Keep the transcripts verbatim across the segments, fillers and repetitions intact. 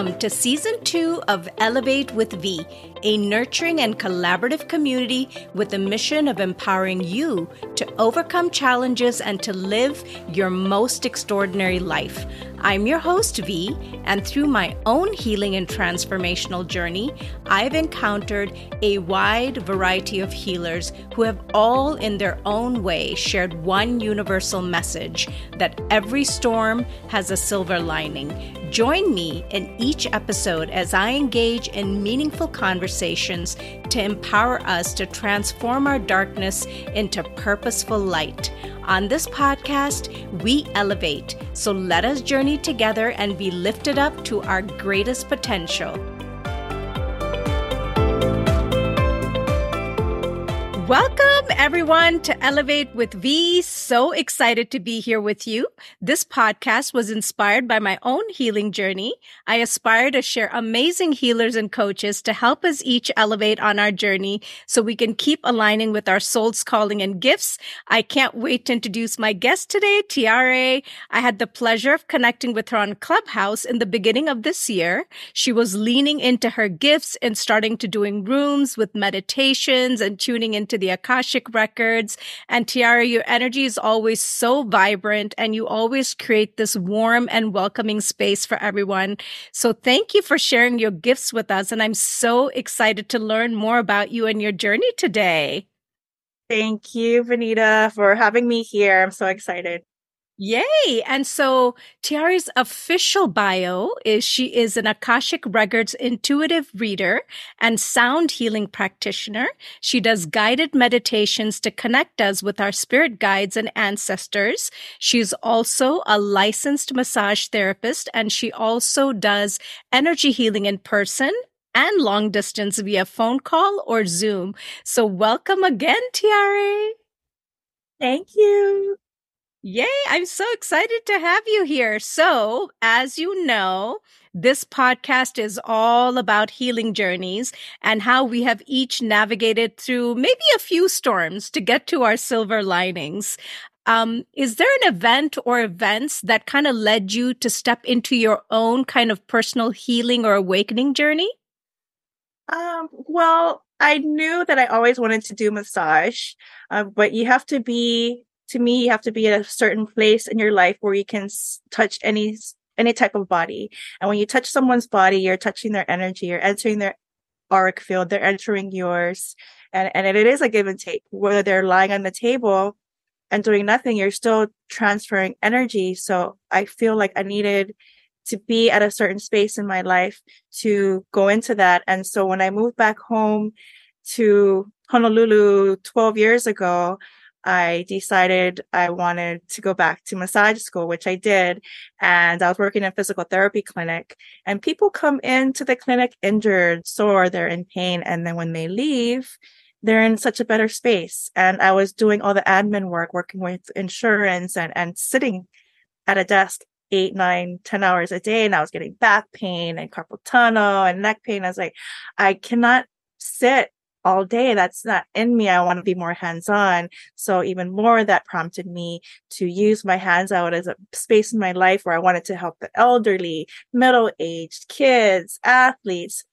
Welcome to Season two of Elevate with V, a nurturing and collaborative community with the mission of empowering you to overcome challenges and to live your most extraordinary life. I'm your host, V, and through my own healing and transformational journey, I've encountered a wide variety of healers who have all in their own way shared one universal message that every storm has a silver lining. Join me in each episode as I engage in meaningful conversations to empower us to transform our darkness into purposeful light. On this podcast, we elevate, so let us journey together and be lifted up to our greatest potential. Welcome, everyone, to Elevate with V. So excited to be here with you. This podcast was inspired by my own healing journey. I aspire to share amazing healers and coaches to help us each elevate on our journey so we can keep aligning with our soul's calling and gifts. I can't wait to introduce my guest today, Tiare. I had the pleasure of connecting with her on Clubhouse in the beginning of this year. She was leaning into her gifts and starting to doing rooms with meditations and tuning into the Akashic Records. And Tiare, your energy is always so vibrant and you always create this warm and welcoming space for everyone. So thank you for sharing your gifts with us. And I'm so excited to learn more about you and your journey today. Thank you, Vineeta, for having me here. I'm so excited. Yay! And so Tiare's official bio is she is an Akashic Records intuitive reader and sound healing practitioner. She does guided meditations to connect us with our spirit guides and ancestors. She's also a licensed massage therapist, and she also does energy healing in person and long distance via phone call or Zoom. So welcome again, Tiare. Thank you. Yay, I'm so excited to have you here. So, as you know, this podcast is all about healing journeys and how we have each navigated through maybe a few storms to get to our silver linings. Um, is there an event or events that kind of led you to step into your own kind of personal healing or awakening journey? Um, well, I knew that I always wanted to do massage, uh, but you have to be To me, you have to be at a certain place in your life where you can s- touch any any type of body. And when you touch someone's body, you're touching their energy, you're entering their auric field, they're entering yours. And, and it is a give and take. Whether they're lying on the table and doing nothing, you're still transferring energy. So I feel like I needed to be at a certain space in my life to go into that. And so when I moved back home to Honolulu twelve years ago, I decided I wanted to go back to massage school, which I did. And I was working in a physical therapy clinic, and people come into the clinic injured, sore, they're in pain. And then when they leave, they're in such a better space. And I was doing all the admin work, working with insurance and, and sitting at a desk eight, nine, ten hours a day. And I was getting back pain and carpal tunnel and neck pain. I was like, I cannot sit all day. That's not in me. I want to be more hands-on. So even more that prompted me to use my hands out as a space in my life where I wanted to help the elderly, middle-aged, kids, athletes,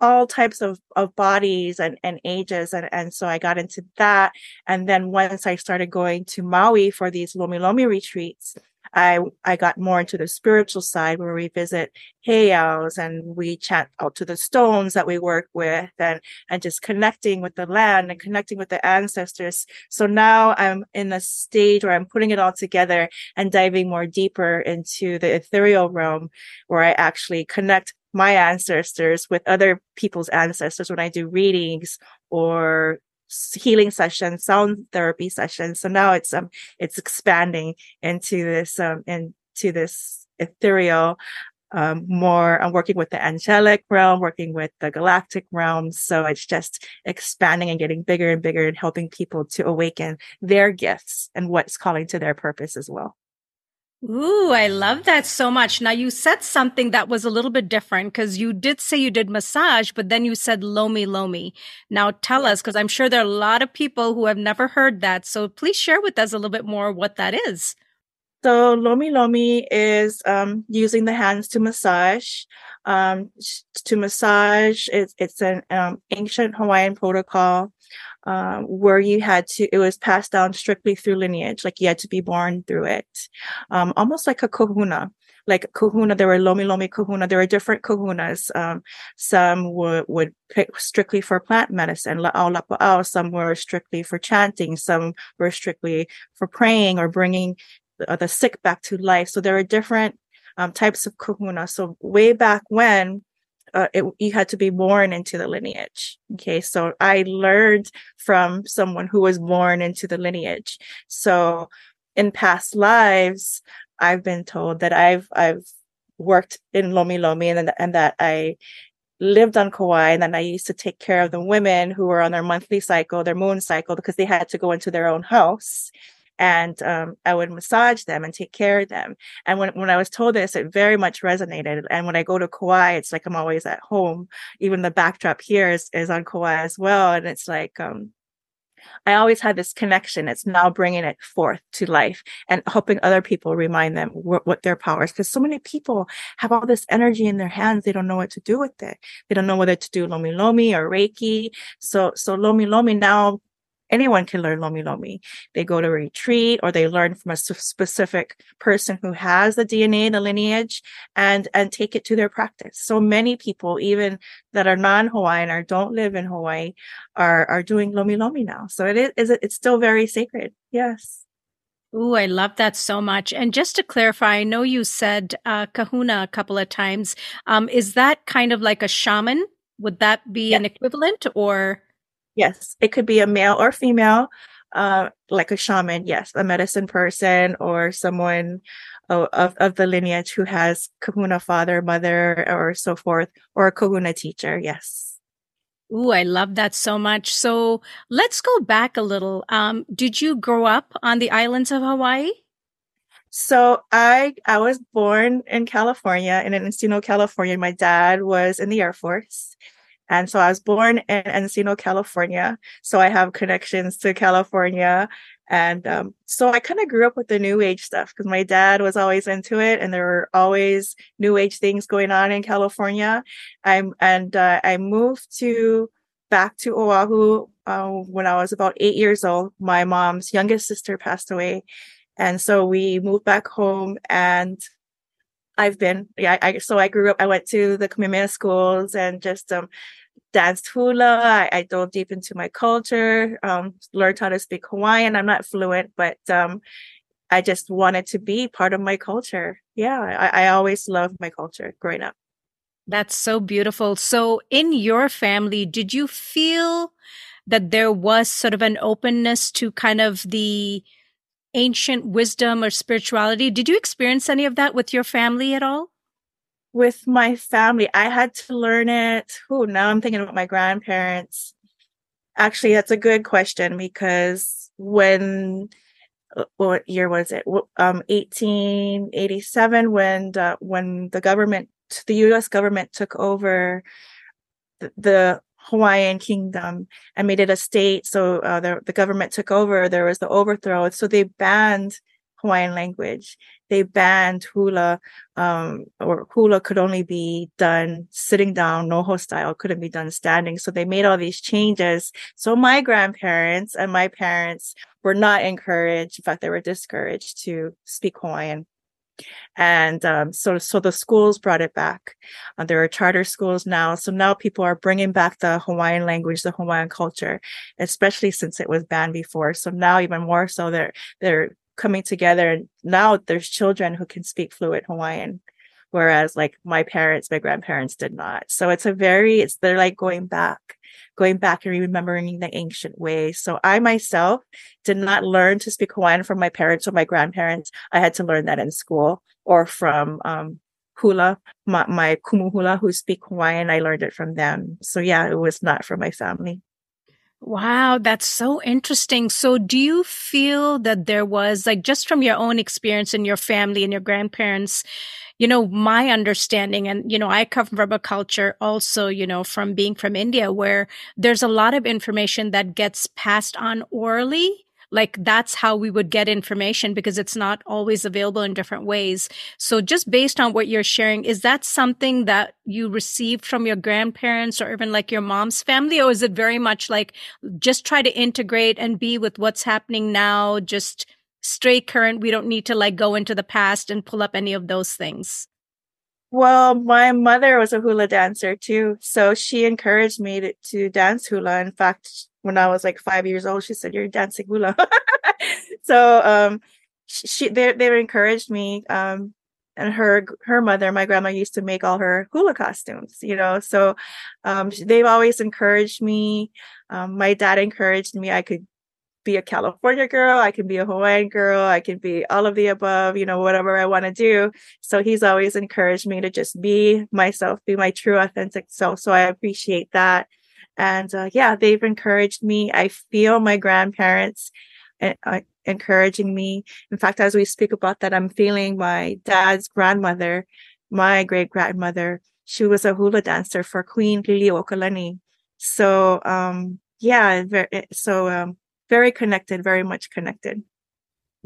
all types of, of bodies and, and ages. And, and so I got into that. And then once I started going to Maui for these Lomi Lomi retreats, I, I got more into the spiritual side where we visit heiaus and we chant out to the stones that we work with and, and just connecting with the land and connecting with the ancestors. So now I'm in a stage where I'm putting it all together and diving more deeper into the ethereal realm where I actually connect my ancestors with other people's ancestors when I do readings or healing sessions, sound therapy sessions. So now it's um it's expanding into this um into this ethereal um more. I'm working with the angelic realm, working with the galactic realm. So it's just expanding and getting bigger and bigger and helping people to awaken their gifts and what's calling to their purpose as well. Ooh, I love that so much. Now, you said something that was a little bit different because you did say you did massage, but then you said Lomi Lomi. Now, tell us, because I'm sure there are a lot of people who have never heard that. So please share with us a little bit more what that is. So Lomi Lomi is um, using the hands to massage. Um, to massage, it's, it's an um, ancient Hawaiian protocol uh, where you had to, it was passed down strictly through lineage, like you had to be born through it. Um, almost like a kahuna. Like kahuna, there were Lomi Lomi kahuna. There were different kahunas. Um, some would, would pick strictly for plant medicine, lā'au lapa'au. Some were strictly for chanting. Some were strictly for praying or bringing the, the sick back to life. So there were different um, types of kahuna. So way back when, uh, it, you had to be born into the lineage. Okay, so I learned from someone who was born into the lineage. So in past lives, I've been told that I've I've worked in Lomi Lomi and, and that I lived on Kauai and then I used to take care of the women who were on their monthly cycle, their moon cycle, because they had to go into their own house. And um, I would massage them and take care of them. And when, when I was told this, it very much resonated. And when I go to Kauai, it's like I'm always at home. Even the backdrop here is, is on Kauai as well. And it's like... Um, I always had this connection. It's now bringing it forth to life and helping other people remind them wh- what their power is. Because so many people have all this energy in their hands. They don't know what to do with it. They don't know whether to do Lomi Lomi or Reiki. So, so Lomi Lomi now, anyone can learn Lomi Lomi. They go to a retreat or they learn from a specific person who has the D N A, the lineage, and, and take it to their practice. So many people, even that are non-Hawaiian or don't live in Hawaii, are, are doing Lomi Lomi now. So it is, it's still very sacred. Yes. Ooh, I love that so much. And just to clarify, I know you said uh, kahuna a couple of times. Um, is that kind of like a shaman? Would that be yeah. an equivalent or... Yes, it could be a male or female, uh, like a shaman. Yes, a medicine person or someone oh, of, of the lineage who has kahuna father, mother, or so forth, or a kahuna teacher. Yes. Ooh, I love that so much. So let's go back a little. Um, did you grow up on the islands of Hawaii? So I I was born in California, in Encino, California. My dad was in the Air Force. And so I was born in Encino, California. So I have connections to California. And um, so I kind of grew up with the new age stuff because my dad was always into it. And there were always new age things going on in California. I'm, and uh, I moved to back to Oahu uh, when I was about eight years old. My mom's youngest sister passed away. And so we moved back home and I've been, yeah, I, so I grew up, I went to the Kamehameha schools and just um, danced hula. I, I dove deep into my culture, um, learned how to speak Hawaiian. I'm not fluent, but um, I just wanted to be part of my culture. Yeah, I, I always loved my culture growing up. That's so beautiful. So in your family, did you feel that there was sort of an openness to kind of the ancient wisdom or spirituality? Did you experience any of that with your family at all? With my family, I had to learn it. Oh, now I'm thinking about my grandparents. Actually, that's a good question because when, what year was it? Um, eighteen eighty-seven, when the, when the government, the U S government took over the, the Hawaiian kingdom and made it a state. So uh, the, the government took over. There was the overthrow. So they banned Hawaiian language. They banned hula, um, or hula could only be done sitting down, noho style, couldn't be done standing. So they made all these changes. So my grandparents and my parents were not encouraged. In fact, they were discouraged to speak Hawaiian. And um, so, so the schools brought it back. Uh, there are charter schools now. So now people are bringing back the Hawaiian language, the Hawaiian culture, especially since it was banned before. So now even more so, they're they're coming together. And now there's children who can speak fluent Hawaiian, whereas like my parents, my grandparents did not. So it's a very, it's they're like going back, going back and remembering the ancient ways. So I myself did not learn to speak Hawaiian from my parents or my grandparents. I had to learn that in school or from um, hula, my, my kumu hula who speak Hawaiian. I learned it from them. So yeah, it was not from my family. Wow, that's so interesting. So do you feel that there was, like, just from your own experience and your family and your grandparents, you know, my understanding, and, you know, I come from a culture also, you know, from being from India, where there's a lot of information that gets passed on orally, Like that's how we would get information because it's not always available in different ways. So just based on what you're sharing, is that something that you received from your grandparents or even like your mom's family? Or is it very much like just try to integrate and be with what's happening now, just straight current? We don't need to like go into the past and pull up any of those things. Well, my mother was a hula dancer too. So she encouraged me to, to dance hula. In fact, when I was like five years old, she said, "You're dancing hula." So um, she they they encouraged me. Um, and her her mother, my grandma, used to make all her hula costumes, you know. So um, they've always encouraged me. Um, my dad encouraged me. I could be a California girl, I can be a Hawaiian girl, I can be all of the above, you know, whatever I want to do. So he's always encouraged me to just be myself, be my true authentic self. So I appreciate that. And uh, yeah, they've encouraged me. I feel my grandparents uh, encouraging me. In fact, as we speak about that, I'm feeling my dad's grandmother, my great grandmother. She was a hula dancer for Queen Liliuokalani. So um, yeah, so um, Very connected, very much connected.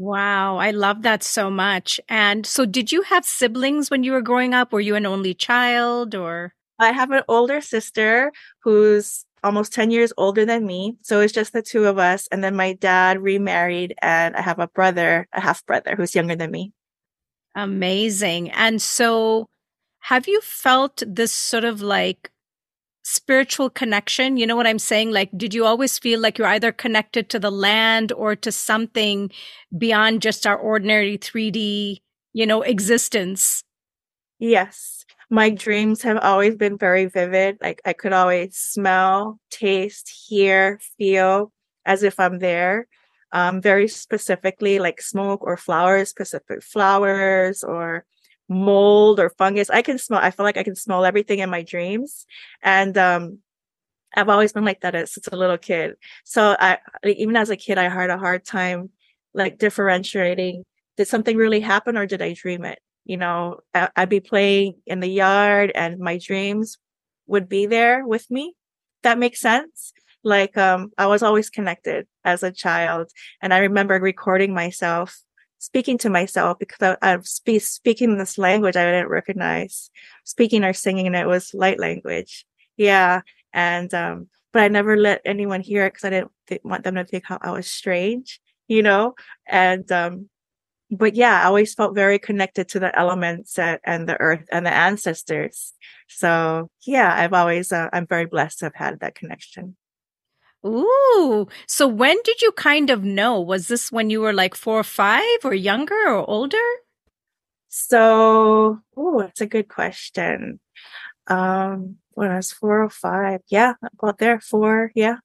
Wow. I love that so much. And so did you have siblings when you were growing up? Were you an only child or? I have an older sister who's almost ten years older than me. So it's just the two of us. And then my dad remarried and I have a brother, a half brother who's younger than me. Amazing. And so have you felt this sort of like spiritual connection? You know what I'm saying? Like, did you always feel like you're either connected to the land or to something beyond just our ordinary three D, you know, existence? Yes. My dreams have always been very vivid. Like I could always smell, taste, hear, feel as if I'm there. Um, very specifically like smoke or flowers, specific flowers or mold or fungus. I can smell, I feel like I can smell everything in my dreams. And um, I've always been like that since a little kid. So I, even as a kid, I had a hard time like differentiating. Did something really happen or did I dream it? You know, I, I'd be playing in the yard and my dreams would be there with me. That makes sense. Like um, I was always connected as a child. And I remember recording myself speaking to myself because I, I'm spe- speaking this language I didn't recognize, speaking or singing, and it was light language. Yeah. And, um, but I never let anyone hear it because I didn't th- want them to think how I was strange, you know? And, um, but yeah, I always felt very connected to the elements and, and the earth and the ancestors. So yeah, I've always, uh, I'm very blessed to have had that connection. Ooh. So when did you kind of know? Was this when you were like four or five or younger or older? So, oh, that's a good question. Um, when I was four or five. Yeah, about there. Four. Yeah.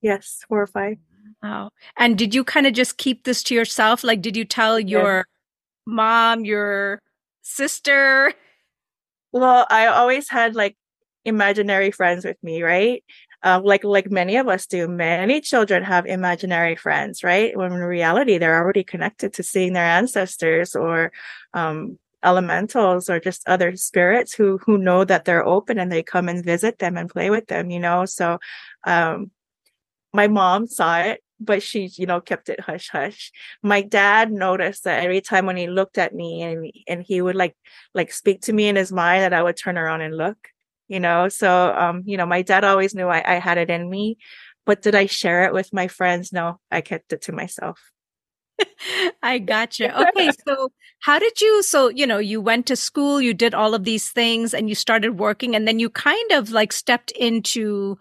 Yes, four or five. Wow. And did you kind of just keep this to yourself? Like, did you tell your yeah. mom, your sister? Well, I always had like imaginary friends with me, right? Uh, like like many of us do, many children have imaginary friends, right? When in reality, they're already connected to seeing their ancestors or um, elementals or just other spirits who who know that they're open and they come and visit them and play with them, you know? So um, my mom saw it, but she, you know, kept it hush hush. My dad noticed that every time when he looked at me and and he would like like speak to me in his mind that I would turn around and look. You know, so, um, you know, my dad always knew I, I had it in me, but did I share it with my friends? No, I kept it to myself. I gotcha. Okay. So how did you, so, you know, you went to school, you did all of these things and you started working and then you kind of like stepped into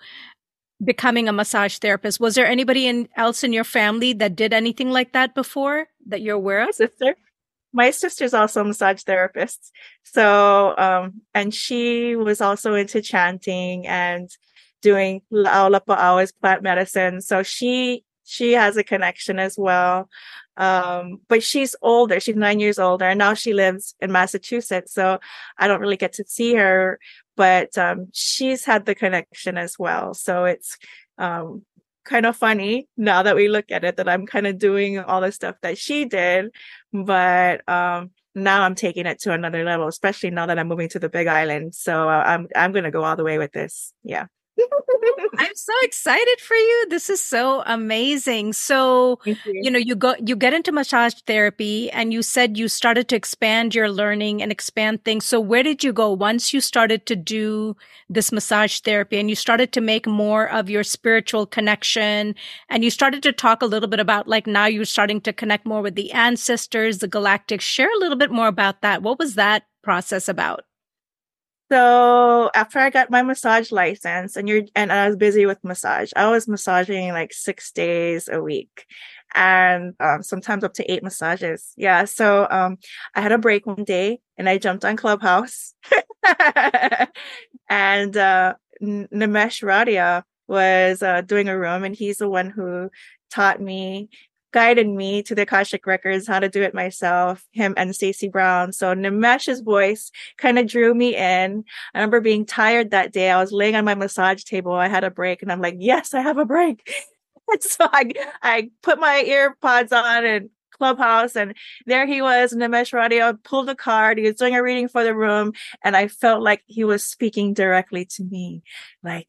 becoming a massage therapist. Was there anybody in, else in your family that did anything like that before that you're aware of? Sister. My sister's also a massage therapist. So, um, and she was also into chanting and doing lā'au lapa'au as plant medicine. So she, she has a connection as well. Um, but she's older. She's nine years older and now she lives in Massachusetts. So I don't really get to see her, but, um, she's had the connection as well. So it's, um, kind of funny now that we look at it that I'm kind of doing all the stuff that she did, but um now I'm taking it to another level, especially now that I'm moving to the Big Island. So uh, I'm I'm gonna go all the way with this. Yeah. I'm so excited for you. This is so amazing. So, you. you know, you go, you get into massage therapy, and you said you started to expand your learning and expand things. So where did you go once you started to do this massage therapy and you started to make more of your spiritual connection, and you started to talk a little bit about, like, now you're starting to connect more with the ancestors, the galactic. Share a little bit more about that. What was that process about? So after I got my massage license, and you're and I was busy with massage, I was massaging like six days a week, and um, sometimes up to eight massages. Yeah. So um, I had a break one day, and I jumped on Clubhouse, and uh, Nimesh Radia was uh, doing a room, and he's the one who taught me, guided me to the Akashic Records, how to do it myself, him and Stacey Brown. So Nimesh's voice kind of drew me in. I remember being tired that day. I was laying on my massage table. I had a break, and I'm like, yes, I have a break. And so I, I put my ear pods on and Clubhouse, and there he was, Nimesh Radia, pulled a card. He was doing a reading for the room, and I felt like he was speaking directly to me, like,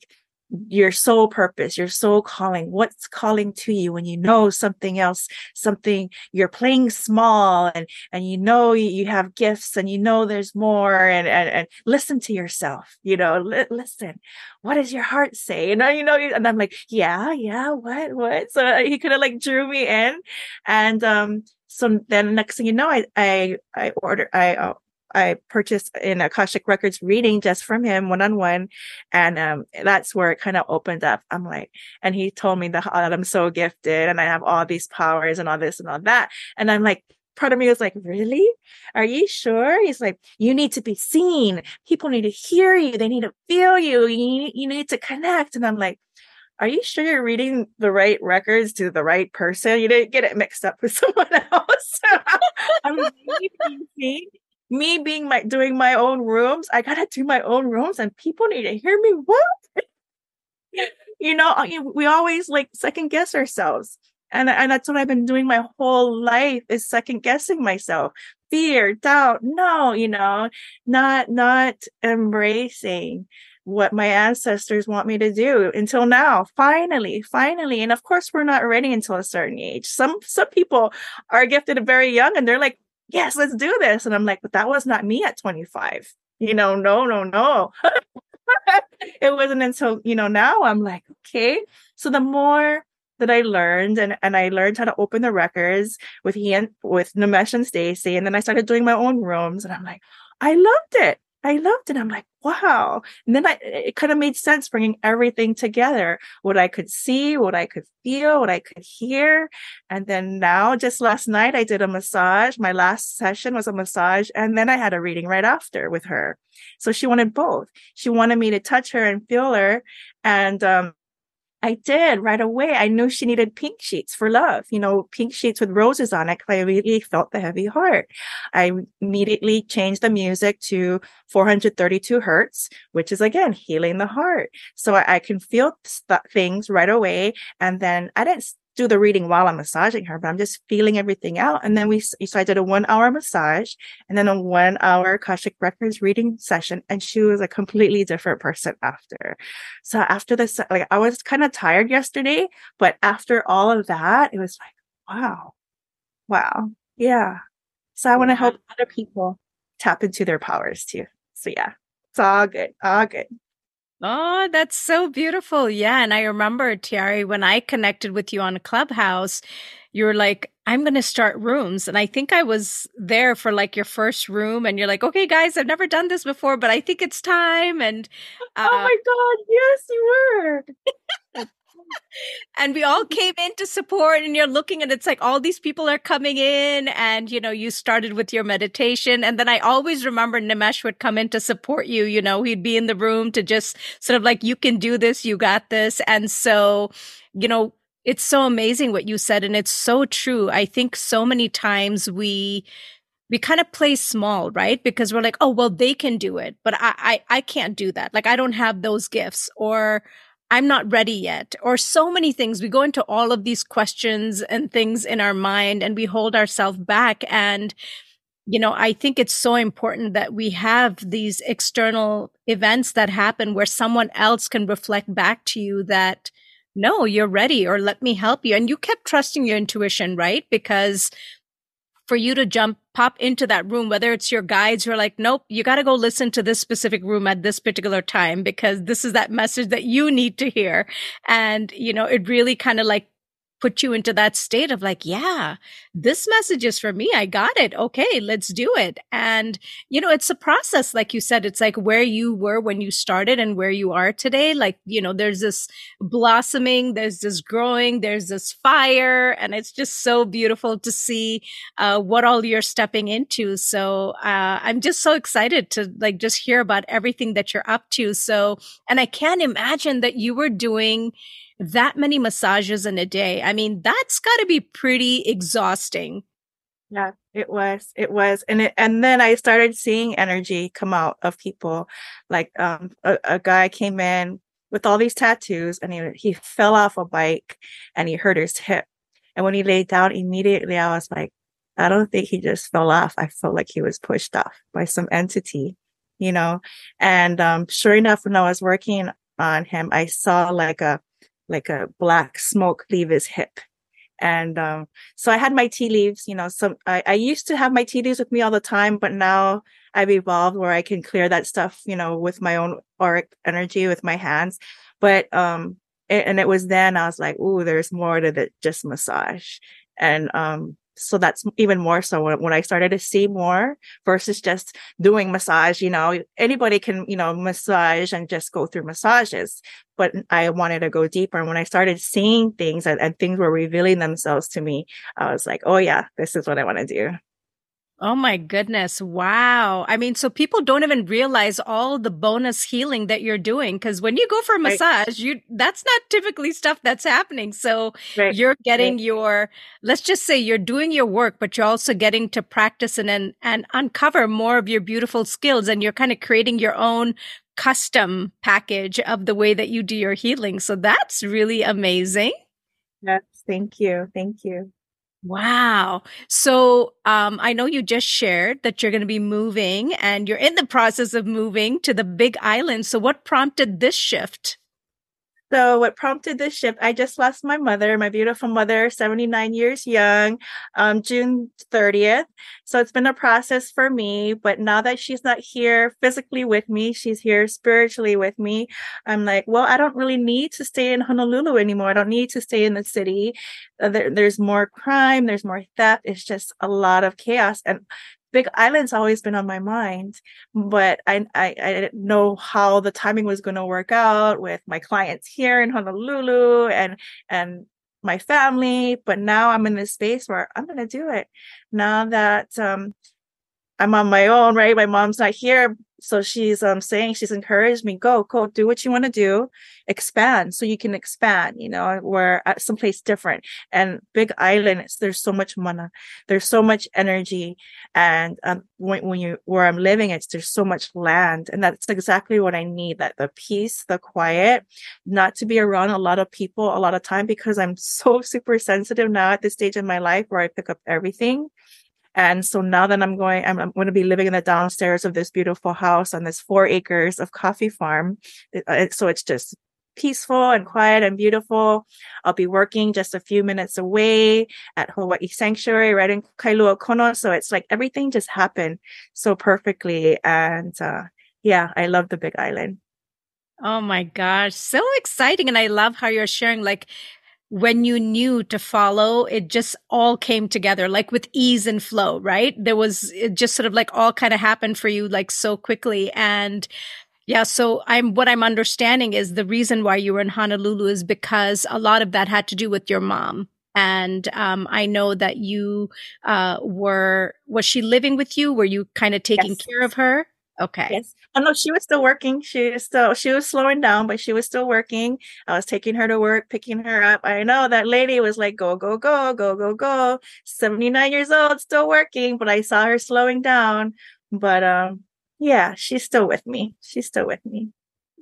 your soul purpose, your soul calling, what's calling to you when you know something else, something you're playing small, and, and you know, you, you have gifts, and you know, there's more, and, and, and listen to yourself, you know, li- listen, what does your heart say? And I, you know, and I'm like, yeah, yeah, what, what? So he kind of like drew me in. And, um, so then next thing you know, I, I, I order, I, uh, I purchased an Akashic Records reading just from him, one-on-one. And um, that's where it kind of opened up. I'm like, and he told me that, oh, I'm so gifted, and I have all these powers and all this and all that. And I'm like, part of me was like, really? Are you sure? He's like, you need to be seen. People need to hear you. They need to feel you. You, you need to connect. And I'm like, are you sure you're reading the right records to the right person? You didn't get it mixed up with someone else. I'm like, you need to Me being my doing my own rooms, I gotta do my own rooms, and people need to hear me. What? You know, we always like second guess ourselves, and and that's what I've been doing my whole life, is second guessing myself, fear, doubt, no, you know, not not embracing what my ancestors want me to do until now, finally, finally. And of course, we're not ready until a certain age. Some some people are gifted very young, and they're like, yes, let's do this. And I'm like, but that was not me at twenty-five. You know, no, no, no. It wasn't until, you know, now I'm like, okay. So the more that I learned, and, and I learned how to open the records with he and with Nimesh and Stacey. And then I started doing my own rooms, and I'm like, I loved it. I loved it. I'm like, wow. And then I, it kind of made sense bringing everything together, what I could see, what I could feel, what I could hear. And then now, just last night, I did a massage. My last session was a massage. And then I had a reading right after with her. So she wanted both. She wanted me to touch her and feel her. And, um, I did right away. I knew she needed pink sheets for love, you know, pink sheets with roses on it, because I immediately felt the heavy heart. I immediately changed the music to four thirty-two hertz, which is, again, healing the heart. So I, I can feel st- things right away. And then I didn't do the reading while I'm massaging her, but I'm just feeling everything out. And then we, so I did a one hour massage, and then a one hour Akashic Records reading session. And she was a completely different person after. So after this, like, I was kind of tired yesterday, but after all of that, it was like, wow, wow. Yeah. So I want to help other people tap into their powers too. So yeah, it's all good. All good. Oh, that's so beautiful. Yeah. And I remember, Tiare, when I connected with you on Clubhouse, you were like, I'm going to start rooms. And I think I was there for like your first room, and you're like, okay, guys, I've never done this before, but I think it's time. And uh, oh my God, yes, you were. And we all came in to support, and you're looking, and it's like all these people are coming in, and, you know, you started with your meditation. And then I always remember Nimesh would come in to support you. You know, he'd be in the room to just sort of like, you can do this, you got this. And so, you know, it's so amazing what you said. And it's so true. I think so many times we we kind of play small, right? Because we're like, oh, well, they can do it, but I I, I can't do that. Like, I don't have those gifts, or I'm not ready yet, or so many things. We go into all of these questions and things in our mind, and we hold ourselves back. And you know, I think it's so important that we have these external events that happen where someone else can reflect back to you that, no, you're ready, or let me help you. And you kept trusting your intuition, right? Because for you to jump, pop into that room, whether it's your guides who are like, nope, you got to go listen to this specific room at this particular time because this is that message that you need to hear. And, you know, it really kind of like put you into that state of like, yeah, this message is for me. I got it. Okay, let's do it. And, you know, it's a process. Like you said, it's like where you were when you started and where you are today. Like, you know, there's this blossoming, there's this growing, there's this fire. And it's just so beautiful to see uh, what all you're stepping into. So uh, I'm just so excited to like just hear about everything that you're up to. So, and I can't imagine that you were doing that many massages in a day. I mean, that's got to be pretty exhausting. Yeah, it was. It was. And it, and then I started seeing energy come out of people. Like um, a, a guy came in with all these tattoos and he, he fell off a bike and he hurt his hip. And when he laid down immediately, I was like, I don't think he just fell off. I felt like he was pushed off by some entity, you know. And um, sure enough, when I was working on him, I saw like a like a black smoke leave his hip. And um, so I had my tea leaves, you know, some, I, I used to have my tea leaves with me all the time, but now I've evolved where I can clear that stuff, you know, with my own auric energy, with my hands. But, um, it, and it was then I was like, ooh, there's more to the, just massage. And um, so that's even more so when, when I started to see more versus just doing massage, you know, anybody can, you know, massage and just go through massages. But I wanted to go deeper. And when I started seeing things and, and things were revealing themselves to me, I was like, oh, yeah, this is what I want to do. Oh, my goodness. Wow. I mean, so people don't even realize all the bonus healing that you're doing, because when you go for a massage, right, you that's not typically stuff that's happening. So right, you're getting right, your, let's just say you're doing your work, but you're also getting to practice and, and, and uncover more of your beautiful skills. And you're kind of creating your own custom package of the way that you do your healing. So that's really amazing. Yes. Thank you. Thank you. Wow. So um, I know you just shared that you're going to be moving and you're in the process of moving to the Big Island. So what prompted this shift? So what prompted this shift? I just lost my mother, my beautiful mother, seventy-nine years young, um, June thirtieth. So it's been a process for me. But now that she's not here physically with me, she's here spiritually with me. I'm like, well, I don't really need to stay in Honolulu anymore. I don't need to stay in the city. There, there's more crime. There's more theft. It's just a lot of chaos. And Big Island's always been on my mind, but I, I, I didn't know how the timing was going to work out with my clients here in Honolulu and and my family. But now I'm in this space where I'm going to do it. Now that um, I'm on my own, right? My mom's not here. So she's um, saying, she's encouraged me, go, go, do what you want to do, expand so you can expand, you know, we're at someplace different. And Big Island, it's, there's so much mana, there's so much energy. And um, when, when you, where I'm living, it's, there's so much land. And that's exactly what I need, that the peace, the quiet, not to be around a lot of people a lot of time, because I'm so super sensitive now at this stage in my life where I pick up everything. And so now that I'm going, I'm, I'm going to be living in the downstairs of this beautiful house on this four acres of coffee farm. It, so it's just peaceful and quiet and beautiful. I'll be working just a few minutes away at Hawaii Sanctuary, right in Kailua-Kona. So it's like everything just happened so perfectly. And uh, yeah, I love the Big Island. Oh my gosh. So exciting. And I love how you're sharing, like, when you knew to follow, it just all came together, like with ease and flow, right? There was, it just sort of like all kind of happened for you, like so quickly. And yeah, so I'm, what I'm understanding is the reason why you were in Honolulu is because a lot of that had to do with your mom. And um, I know that you uh, were, was she living with you? Were you kind of taking yes. care of her? Okay. Yes. Oh, no, she was still working. She was still, she was slowing down, but she was still working. I was taking her to work, picking her up. I know that lady was like, go, go, go, go, go, go. seventy-nine years old, still working, but I saw her slowing down. But um, yeah, she's still with me. She's still with me.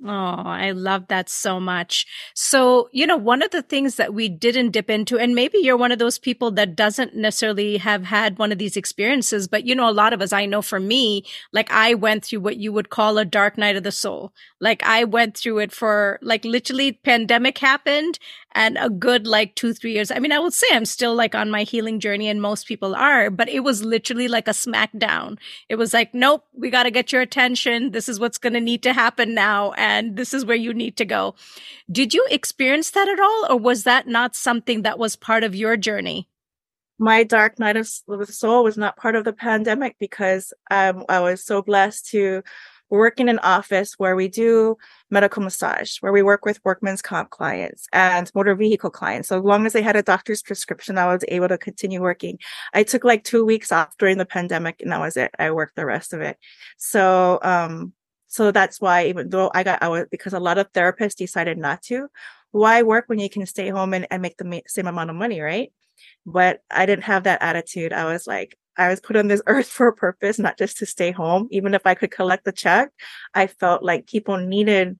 Oh, I love that so much. So, you know, one of the things that we didn't dip into, and maybe you're one of those people that doesn't necessarily have had one of these experiences, but you know, a lot of us, I know for me, like I went through what you would call a dark night of the soul. Like I went through it for like literally pandemic happened and a good like two, three years. I mean, I would say I'm still like on my healing journey and most people are, but it was literally like a smackdown. It was like, nope, we got to get your attention. This is what's going to need to happen now. And And this is where you need to go. Did you experience that at all? Or was that not something that was part of your journey? My dark night of the soul was not part of the pandemic because um, I was so blessed to work in an office where we do medical massage, where we work with workman's comp clients and motor vehicle clients. So as long as they had a doctor's prescription, I was able to continue working. I took like two weeks off during the pandemic and that was it. I worked the rest of it. So, um, So that's why, even though I got out, because a lot of therapists decided not to, why work when you can stay home and, and make the ma- same amount of money, right? But I didn't have that attitude. I was like, I was put on this earth for a purpose, not just to stay home. Even if I could collect the check, I felt like people needed,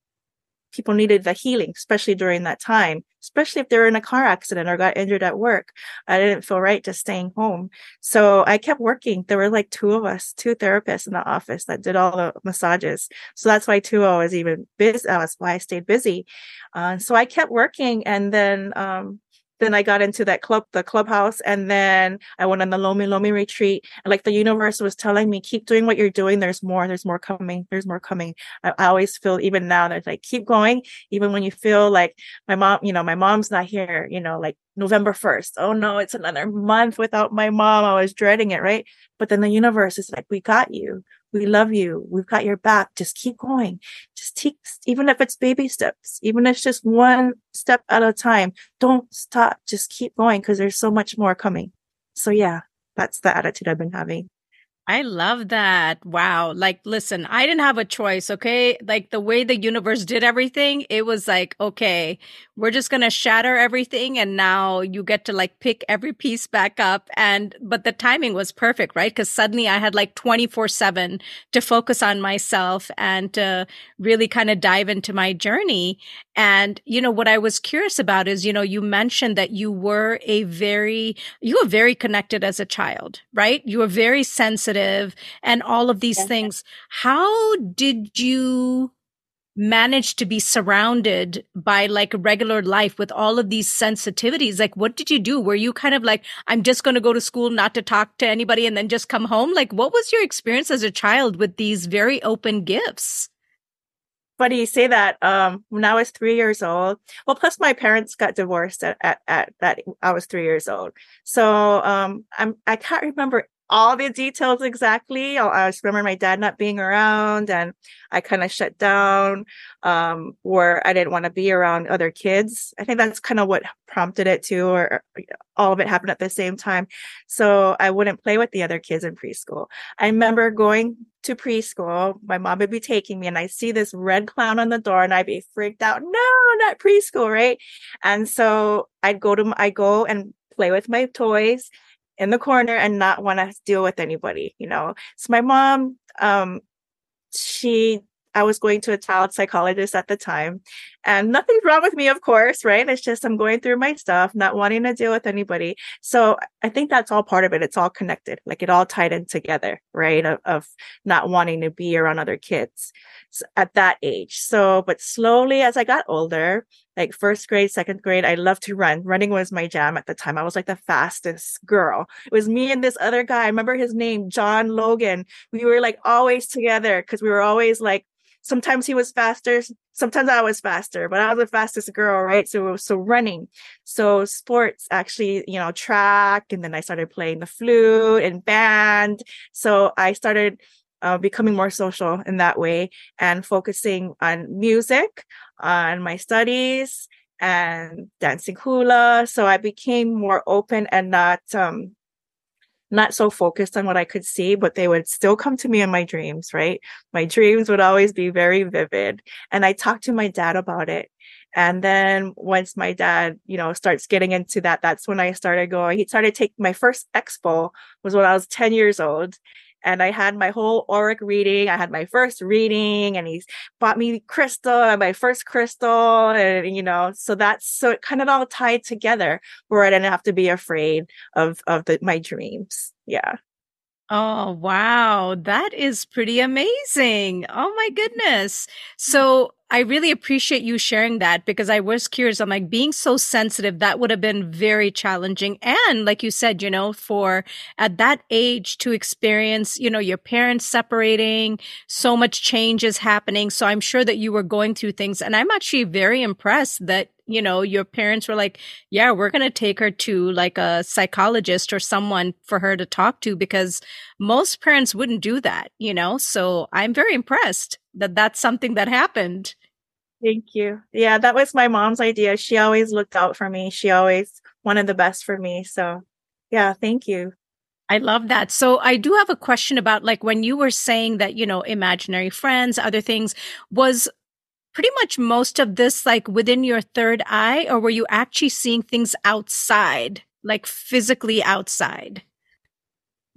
people needed the healing, especially during that time, especially if they were in a car accident or got injured at work. I didn't feel right just staying home. So I kept working. There were like two of us, two therapists in the office that did all the massages. So that's why too, I was even busy. That's why I stayed busy. Uh, so I kept working. And then, um, then I got into that club, the clubhouse. And then I went on the Lomi Lomi retreat. And like the universe was telling me, keep doing what you're doing. There's more, there's more coming. There's more coming. I, I always feel even now that like, keep going. Even when you feel like my mom, you know, my mom's not here, you know, like November first. Oh no, it's another month without my mom. I was dreading it. Right. But then the universe is like, we got you. We love you. We've got your back. Just keep going. Just keep, even if it's baby steps, even if it's just one step at a time, don't stop. Just keep going because there's so much more coming. So yeah, that's the attitude I've been having. I love that. Wow. Like, listen, I didn't have a choice. Okay. Like the way the universe did everything, it was like, okay, we're just going to shatter everything. And now you get to like pick every piece back up. And, but the timing was perfect, right? Because suddenly I had like twenty-four seven to focus on myself and to really kind of dive into my journey. And, you know, what I was curious about is, you know, you mentioned that you were a very, you were very connected as a child, right? You were very sensitive. And all of these yeah. things. How did you manage to be surrounded by like regular life with all of these sensitivities? Like, what did you do? Were you kind of like, I'm just going to go to school, not to talk to anybody, and then just come home? Like, what was your experience as a child with these very open gifts? Funny you say that. Um, when I was three years old, well, plus my parents got divorced at at, at that I was three years old. So um, I'm I can't remember all the details exactly. I just remember my dad not being around and I kind of shut down um, where I didn't want to be around other kids. I think that's kind of what prompted it too, or, or all of it happened at the same time. So I wouldn't play with the other kids in preschool. I remember going to preschool. My mom would be taking me and I see this red clown on the door and I'd be freaked out. No, not preschool, right? And so I'd go to, I go and play with my toys in the corner and not want to deal with anybody, you know. So my mom, um, she, I was going to a child psychologist at the time and nothing's wrong with me, of course, right? It's just I'm going through my stuff, not wanting to deal with anybody. So I think that's all part of it. It's all connected, like it all tied in together, right? Of, of not wanting to be around other kids at that age. So, but slowly as I got older, like first grade, second grade, I loved to run. Running was my jam at the time. I was like the fastest girl. It was me and this other guy. I remember his name, John Logan. We were like always together because we were always like, sometimes he was faster. Sometimes I was faster, but I was the fastest girl, right? So, so running. So sports actually, you know, track. And then I started playing the flute and band. So I started Uh, becoming more social in that way and focusing on music, on my studies and dancing hula. So I became more open and not um, not so focused on what I could see, but they would still come to me in my dreams, right? My dreams would always be very vivid. And I talked to my dad about it. And then once my dad, you know, starts getting into that, that's when I started going. He started taking my first expo was when I was ten years old. And I had my whole auric reading. I had my first reading, and he bought me crystal and my first crystal. And, you know, so that's, so it kind of all tied together where I didn't have to be afraid of, of the, my dreams. Yeah. Oh, wow. That is pretty amazing. Oh, my goodness. So I really appreciate you sharing that, because I was curious. I'm like, being so sensitive, that would have been very challenging. And like you said, you know, for at that age to experience, you know, your parents separating, so much change is happening. So I'm sure that you were going through things. And I'm actually very impressed that, you know, your parents were like, yeah, we're going to take her to like a psychologist or someone for her to talk to, because most parents wouldn't do that, you know. So I'm very impressed that that's something that happened. Thank you. Yeah, that was my mom's idea. She always looked out for me. She always wanted the best for me. So yeah, thank you. I love that. So I do have a question about, like, when you were saying that, you know, imaginary friends, other things, was pretty much most of this like within your third eye, or were you actually seeing things outside, like physically outside?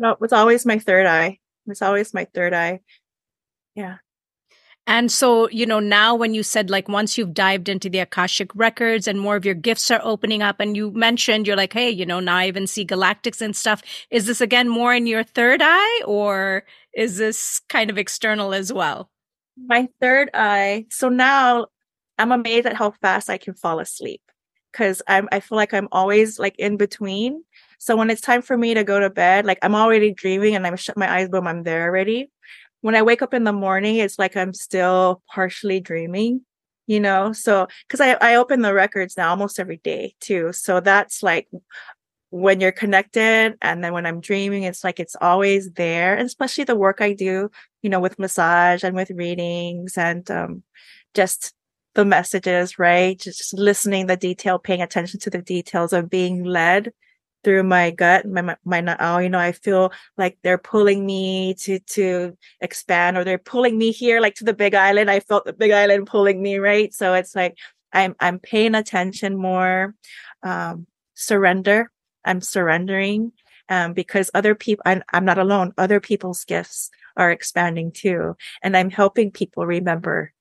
No, it's always my third eye. It's always my third eye. Yeah. And so, you know, now when you said, like, once you've dived into the Akashic Records and more of your gifts are opening up, and you mentioned, you're like, hey, you know, now I even see galactics and stuff. Is this again more in your third eye, or is this kind of external as well? My third eye. So now I'm amazed at how fast I can fall asleep, because I'm, I feel like I'm always like in between. So when it's time for me to go to bed, like, I'm already dreaming and I shut my eyes, boom, I'm there already. When I wake up in the morning, it's like I'm still partially dreaming, you know? So, because I, I open the records now almost every day too. So that's like when you're connected. And then when I'm dreaming, it's like it's always there. And especially the work I do, you know, with massage and with readings, and um, just the messages, right? Just listening, the detail, paying attention to the details of being led through my gut, my my, my lā'au. You know, I feel like they're pulling me to to expand, or they're pulling me here, like to the Big Island. I felt the Big Island pulling me, right? So it's like I'm I'm paying attention more, um, surrender. I'm surrendering, um, because other people, I'm, I'm not alone. Other people's gifts are expanding too. And I'm helping people remember,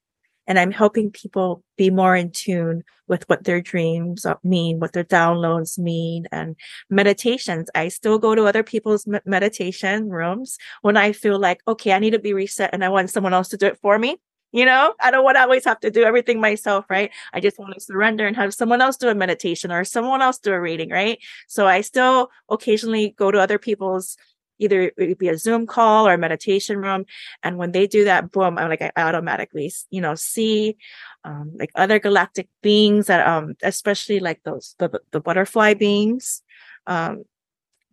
and I'm helping people be more in tune with what their dreams mean, what their downloads mean, and meditations. I still go to other people's me- meditation rooms when I feel like, okay, I need to be reset and I want someone else to do it for me. You know, I don't want to always have to do everything myself, right? I just want to surrender and have someone else do a meditation or someone else do a reading, right? So I still occasionally go to other people's, either it would be a Zoom call or a meditation room. And when they do that, boom, I'm like, I automatically, you know, see um, like other galactic beings that, um, especially like those, the, the butterfly beings, um,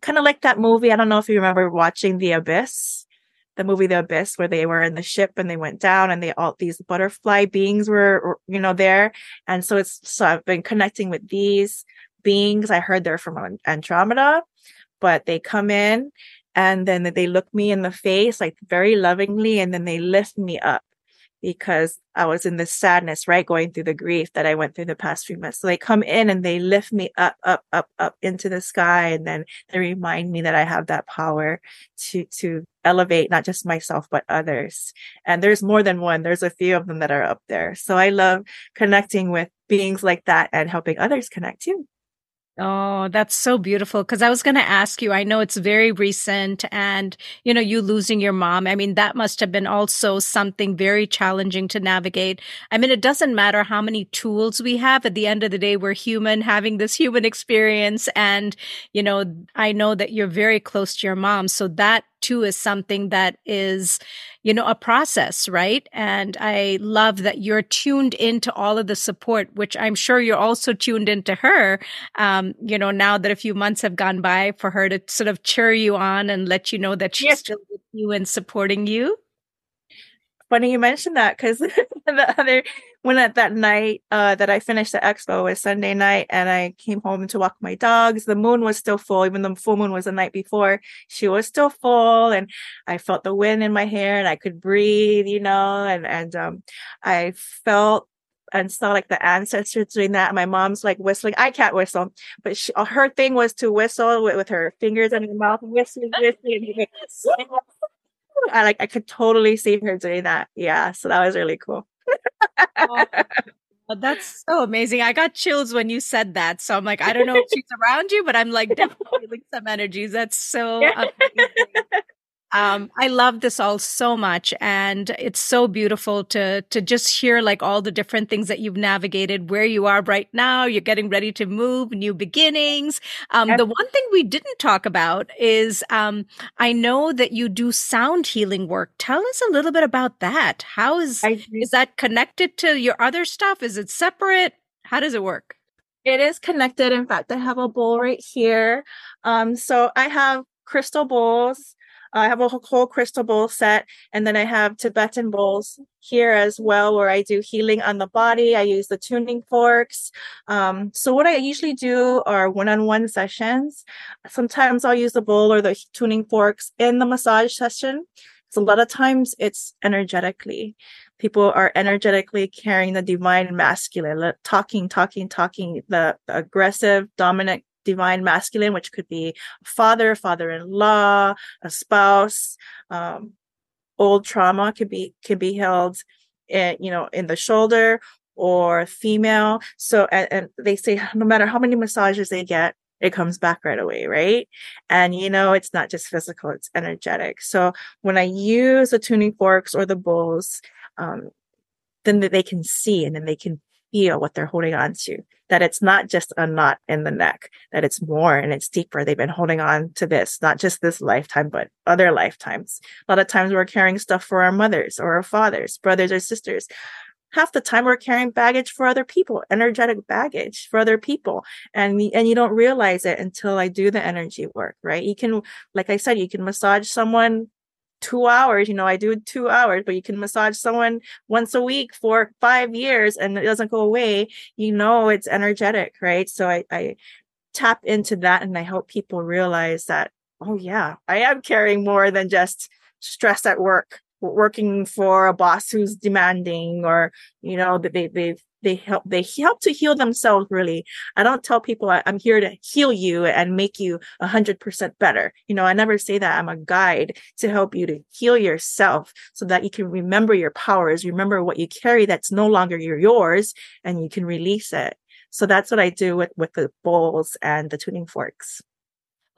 kind of like that movie. I don't know if you remember watching The Abyss. The movie The Abyss, where they were in the ship and they went down, and they all these butterfly beings were, you know, there. And so it's, so I've been connecting with these beings. I heard they're from Andromeda, but they come in and then they look me in the face, like very lovingly. And then they lift me up, because I was in this sadness, right? Going through the grief that I went through the past few months. So they come in and they lift me up, up, up, up into the sky. And then they remind me that I have that power to, to elevate not just myself, but others. And there's more than one. There's a few of them that are up there. So I love connecting with beings like that and helping others connect too. Oh, that's so beautiful. Because I was going to ask you, I know it's very recent, and, you know, you losing your mom. I mean, that must have been also something very challenging to navigate. I mean, it doesn't matter how many tools we have. At the end of the day, we're human, having this human experience. And, you know, I know that you're very close to your mom. So that too is something that is, you know, a process, right? And I love that you're tuned into all of the support, which I'm sure you're also tuned into her, um, you know, now that a few months have gone by, for her to sort of cheer you on and let you know that she's yes. still with you and supporting you. Funny you mentioned that, because the other when at that night uh, that I finished the expo was Sunday night, and I came home to walk my dogs. The moon was still full, even though full moon was the night before. She was still full, and I felt the wind in my hair, and I could breathe, you know, and and um, I felt and saw like the ancestors doing that. My mom's like whistling. I can't whistle, but she, her thing was to whistle with, with her fingers in her mouth, whistling, whistling. I like I could totally see her doing that. Yeah, so that was really cool. Oh, that's so amazing. I got chills when you said that. So I'm like, I don't know if she's around you, but I'm like definitely feeling some energies. That's so amazing. Um, I love this all so much, and it's so beautiful to to just hear like all the different things that you've navigated, where you are right now, you're getting ready to move, new beginnings. Um, the one thing we didn't talk about is um, I know that you do sound healing work. Tell us a little bit about that. How is, is that connected to your other stuff? Is it separate? How does it work? It is connected. In fact, I have a bowl right here. Um, so I have crystal bowls. I have a whole crystal bowl set, and then I have Tibetan bowls here as well, where I do healing on the body. I use the tuning forks. Um, so what I usually do are one-on-one sessions. Sometimes I'll use the bowl or the tuning forks in the massage session. So a lot of times it's energetically. People are energetically carrying the divine masculine, talking, talking, talking, the, the aggressive, dominant divine masculine, which could be father, father-in-law, a spouse. Um, old trauma could be could be held, in, you know, in the shoulder, or female. So, and, and they say no matter how many massages they get, it comes back right away, right? And you know, it's not just physical; it's energetic. So, when I use the tuning forks or the bowls, um, then they can see, and then they can feel what they're holding on to, that it's not just a knot in the neck, that it's more and it's deeper. They've been holding on to this, not just this lifetime, but other lifetimes. A lot of times we're carrying stuff for our mothers or our fathers, brothers or sisters. Half the time we're carrying baggage for other people, energetic baggage for other people. And, and you don't realize it until I do the energy work, right? You can, like I said, you can massage someone two hours, you know, I do two hours, but you can massage someone once a week for five years and it doesn't go away. You know, it's energetic, right? So I, I tap into that and I help people realize that, oh yeah, I am carrying more than just stress at work, working for a boss who's demanding, or, you know, that they, they've, They help, they help to heal themselves, really. I don't tell people I, I'm here to heal you and make you one hundred percent better. You know, I never say that. I'm a guide to help you to heal yourself so that you can remember your powers, remember what you carry that's no longer yours, and you can release it. So that's what I do with, with the bowls and the tuning forks.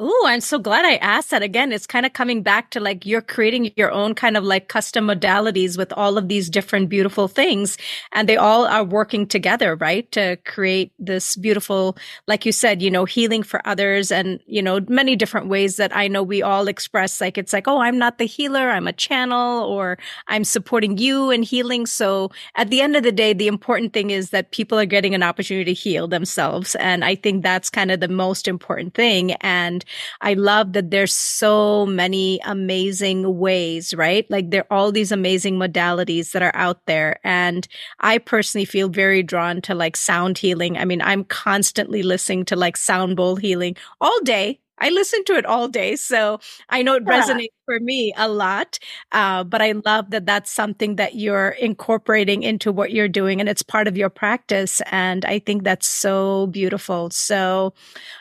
Oh, I'm so glad I asked that. Again, it's kind of coming back to like you're creating your own kind of like custom modalities with all of these different beautiful things. And they all are working together, right? To create this beautiful, like you said, you know, healing for others, and, you know, many different ways that I know we all express. Like, it's like, oh, I'm not the healer, I'm a channel, or I'm supporting you in healing. So at the end of the day, the important thing is that people are getting an opportunity to heal themselves. And I think that's kind of the most important thing. And I love that there's so many amazing ways, right? Like there are all these amazing modalities that are out there. And I personally feel very drawn to like sound healing. I mean, I'm constantly listening to like sound bowl healing all day. I listen to it all day. So I know it yeah. resonates for me a lot. Uh, but I love that that's something that you're incorporating into what you're doing, and it's part of your practice. And I think that's so beautiful. So,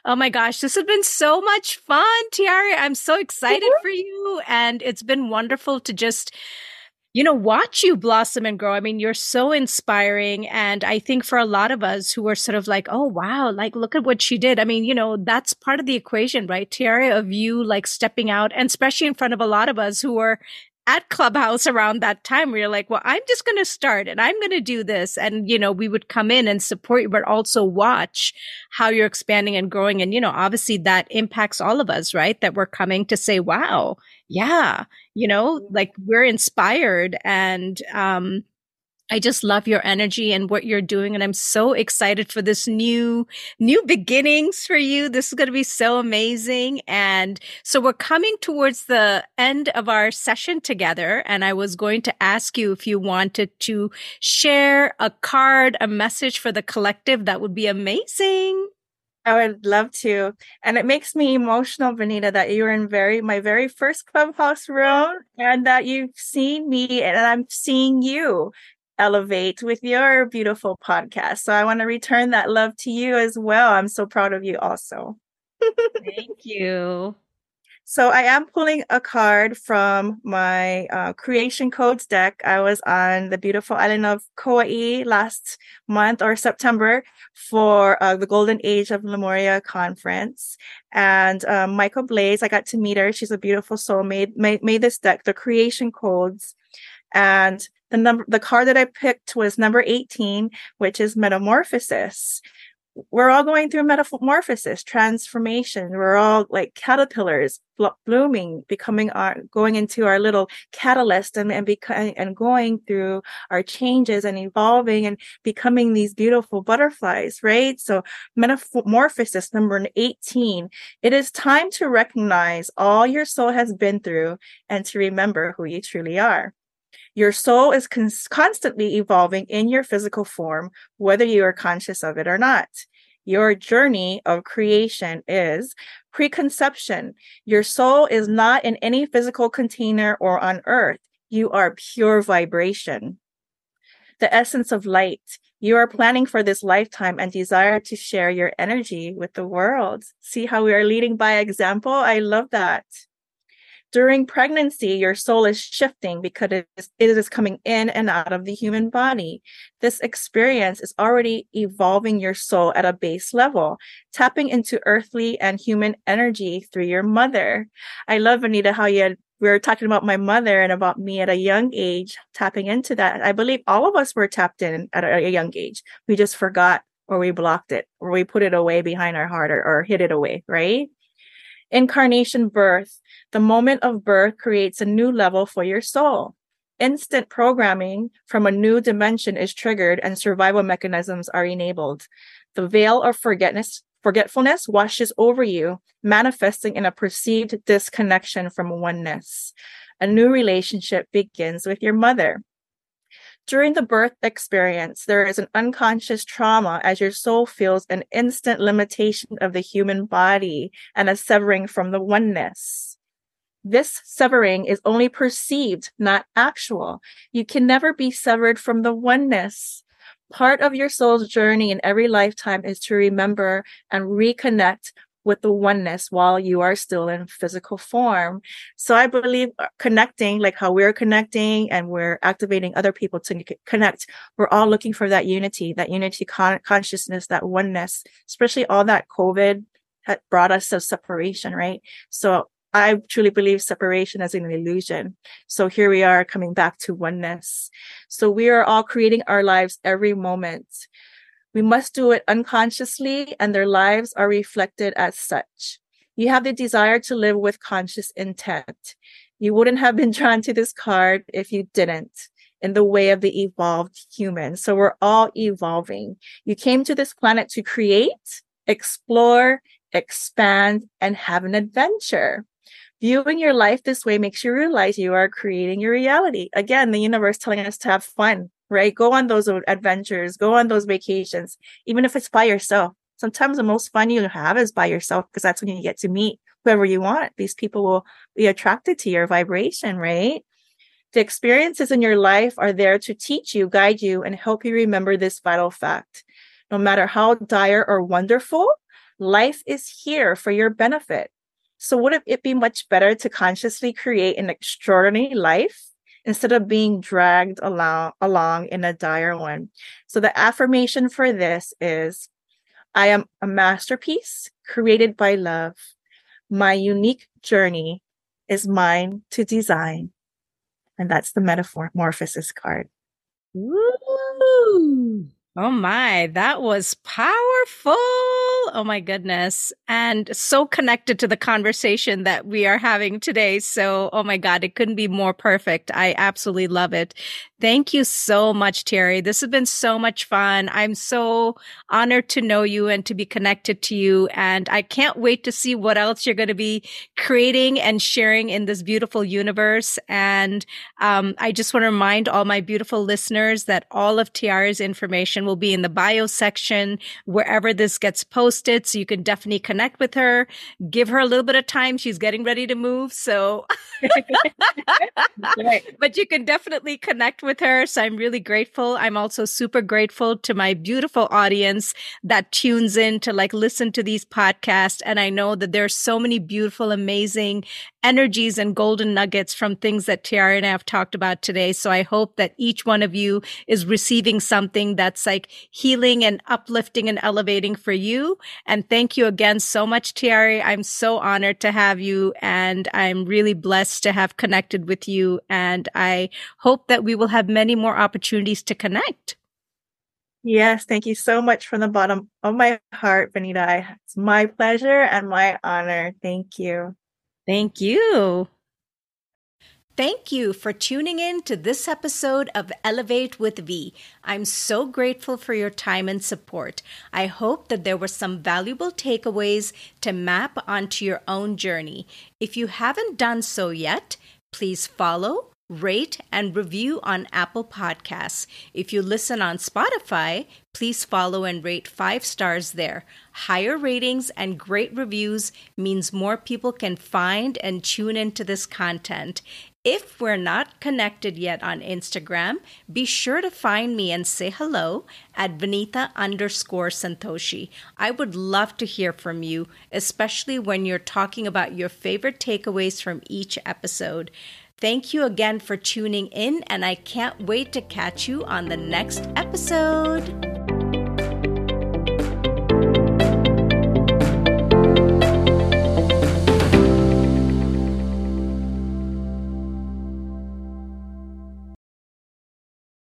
oh my gosh, this has been so much fun, Tiare. I'm so excited mm-hmm. for you. And it's been wonderful to just, you know, watch you blossom and grow. I mean, you're so inspiring. And I think for a lot of us who are sort of like, oh, wow, like, look at what she did. I mean, you know, that's part of the equation, right, Tiare, of you like stepping out, and especially in front of a lot of us who are at Clubhouse around that time, where you're like, well, I'm just going to start and I'm going to do this. And, you know, we would come in and support you, but also watch how you're expanding and growing. And, you know, obviously that impacts all of us, right? That we're coming to say, wow, yeah, you know, like we're inspired. And, um, I just love your energy and what you're doing. And I'm so excited for this new, new beginnings for you. This is going to be so amazing. And so we're coming towards the end of our session together. And I was going to ask you if you wanted to share a card, a message for the collective. That would be amazing. I would love to. And it makes me emotional, Vineeta, that you were in very my very first Clubhouse room, and that you've seen me and I'm seeing you elevate with your beautiful podcast. So I want to return that love to you as well. I'm so proud of you also. Thank you. So I am pulling a card from my uh, Creation Codes deck. I was on the beautiful island of Kauai last month, or September, for uh, the Golden Age of Memoria conference. And um, Michael Blaze, I got to meet her. She's a beautiful soul, made, made, made this deck, the Creation Codes. And the number, the card that I picked was number eighteen, which is Metamorphosis. We're all going through metamorphosis, transformation. We're all like caterpillars, bl- blooming, becoming our, going into our little catalyst, and and, bec- and going through our changes and evolving and becoming these beautiful butterflies, right? So metamorphosis, number eighteen. It is time to recognize all your soul has been through and to remember who you truly are. Your soul is con- constantly evolving in your physical form, whether you are conscious of it or not. Your journey of creation is preconception. Your soul is not in any physical container or on earth. You are pure vibration. The essence of light. You are planning for this lifetime and desire to share your energy with the world. See how we are leading by example? I love that. During pregnancy, your soul is shifting because it is, it is coming in and out of the human body. This experience is already evolving your soul at a base level, tapping into earthly and human energy through your mother. I love, Vineeta, how you had, we were talking about my mother and about me at a young age, tapping into that. I believe all of us were tapped in at a, a young age. We just forgot, or we blocked it, or we put it away behind our heart, or, or hid it away, right? Incarnation birth. The moment of birth creates a new level for your soul. Instant programming from a new dimension is triggered and survival mechanisms are enabled. The veil of forgetfulness, forgetfulness washes over you, manifesting in a perceived disconnection from oneness. A new relationship begins with your mother. During the birth experience, there is an unconscious trauma as your soul feels an instant limitation of the human body and a severing from the oneness. This severing is only perceived, not actual. You can never be severed from the oneness. Part of your soul's journey in every lifetime is to remember and reconnect with the oneness while you are still in physical form. So I believe connecting, like how we're connecting and we're activating other people to connect, we're all looking for that unity, that unity con- consciousness, that oneness, especially all that COVID had brought us to separation, right? So I truly believe separation is an illusion. So here we are coming back to oneness. So we are all creating our lives every moment. We must do it unconsciously, and their lives are reflected as such. You have the desire to live with conscious intent. You wouldn't have been drawn to this card if you didn't, in the way of the evolved human. So we're all evolving. You came to this planet to create, explore, expand, and have an adventure. Viewing your life this way makes you realize you are creating your reality. Again, the universe telling us to have fun. Right? Go on those adventures, go on those vacations, even if it's by yourself. Sometimes the most fun you have is by yourself, because that's when you get to meet whoever you want. These people will be attracted to your vibration, right? The experiences in your life are there to teach you, guide you, and help you remember this vital fact. No matter how dire or wonderful, life is here for your benefit. So wouldn't it be much better to consciously create an extraordinary life instead of being dragged along, along in a dire one? So the affirmation for this is, I am a masterpiece created by love. My unique journey is mine to design. And that's the metamorphosis card. Woo! Oh my, that was powerful. Oh my goodness. And so connected to the conversation that we are having today. So, oh my God, it couldn't be more perfect. I absolutely love it. Thank you so much, Tiare. This has been so much fun. I'm so honored to know you and to be connected to you. And I can't wait to see what else you're going to be creating and sharing in this beautiful universe. And um, I just want to remind all my beautiful listeners that all of Tiare's information will be in the bio section, wherever this gets posted. posted, so you can definitely connect with her. Give her a little bit of time. She's getting ready to move. So, but you can definitely connect with her. So I'm really grateful. I'm also super grateful to my beautiful audience that tunes in to like listen to these podcasts. And I know that there's so many beautiful, amazing energies and golden nuggets from things that Tiare and I have talked about today. So I hope that each one of you is receiving something that's like healing and uplifting and elevating for you. And thank you again so much, Tiare. I'm so honored to have you, and I'm really blessed to have connected with you. And I hope that we will have many more opportunities to connect. Yes, thank you so much from the bottom of my heart, Vineeta. It's my pleasure and my honor. Thank you. Thank you. Thank you for tuning in to this episode of Elevate with V. I'm so grateful for your time and support. I hope that there were some valuable takeaways to map onto your own journey. If you haven't done so yet, please follow, rate, and review on Apple Podcasts. If you listen on Spotify, please follow and rate five stars there. Higher ratings and great reviews means more people can find and tune into this content. If we're not connected yet on Instagram, be sure to find me and say hello at Vineeta underscore Santoshi. I would love to hear from you, especially when you're talking about your favorite takeaways from each episode. Thank you again for tuning in, and I can't wait to catch you on the next episode.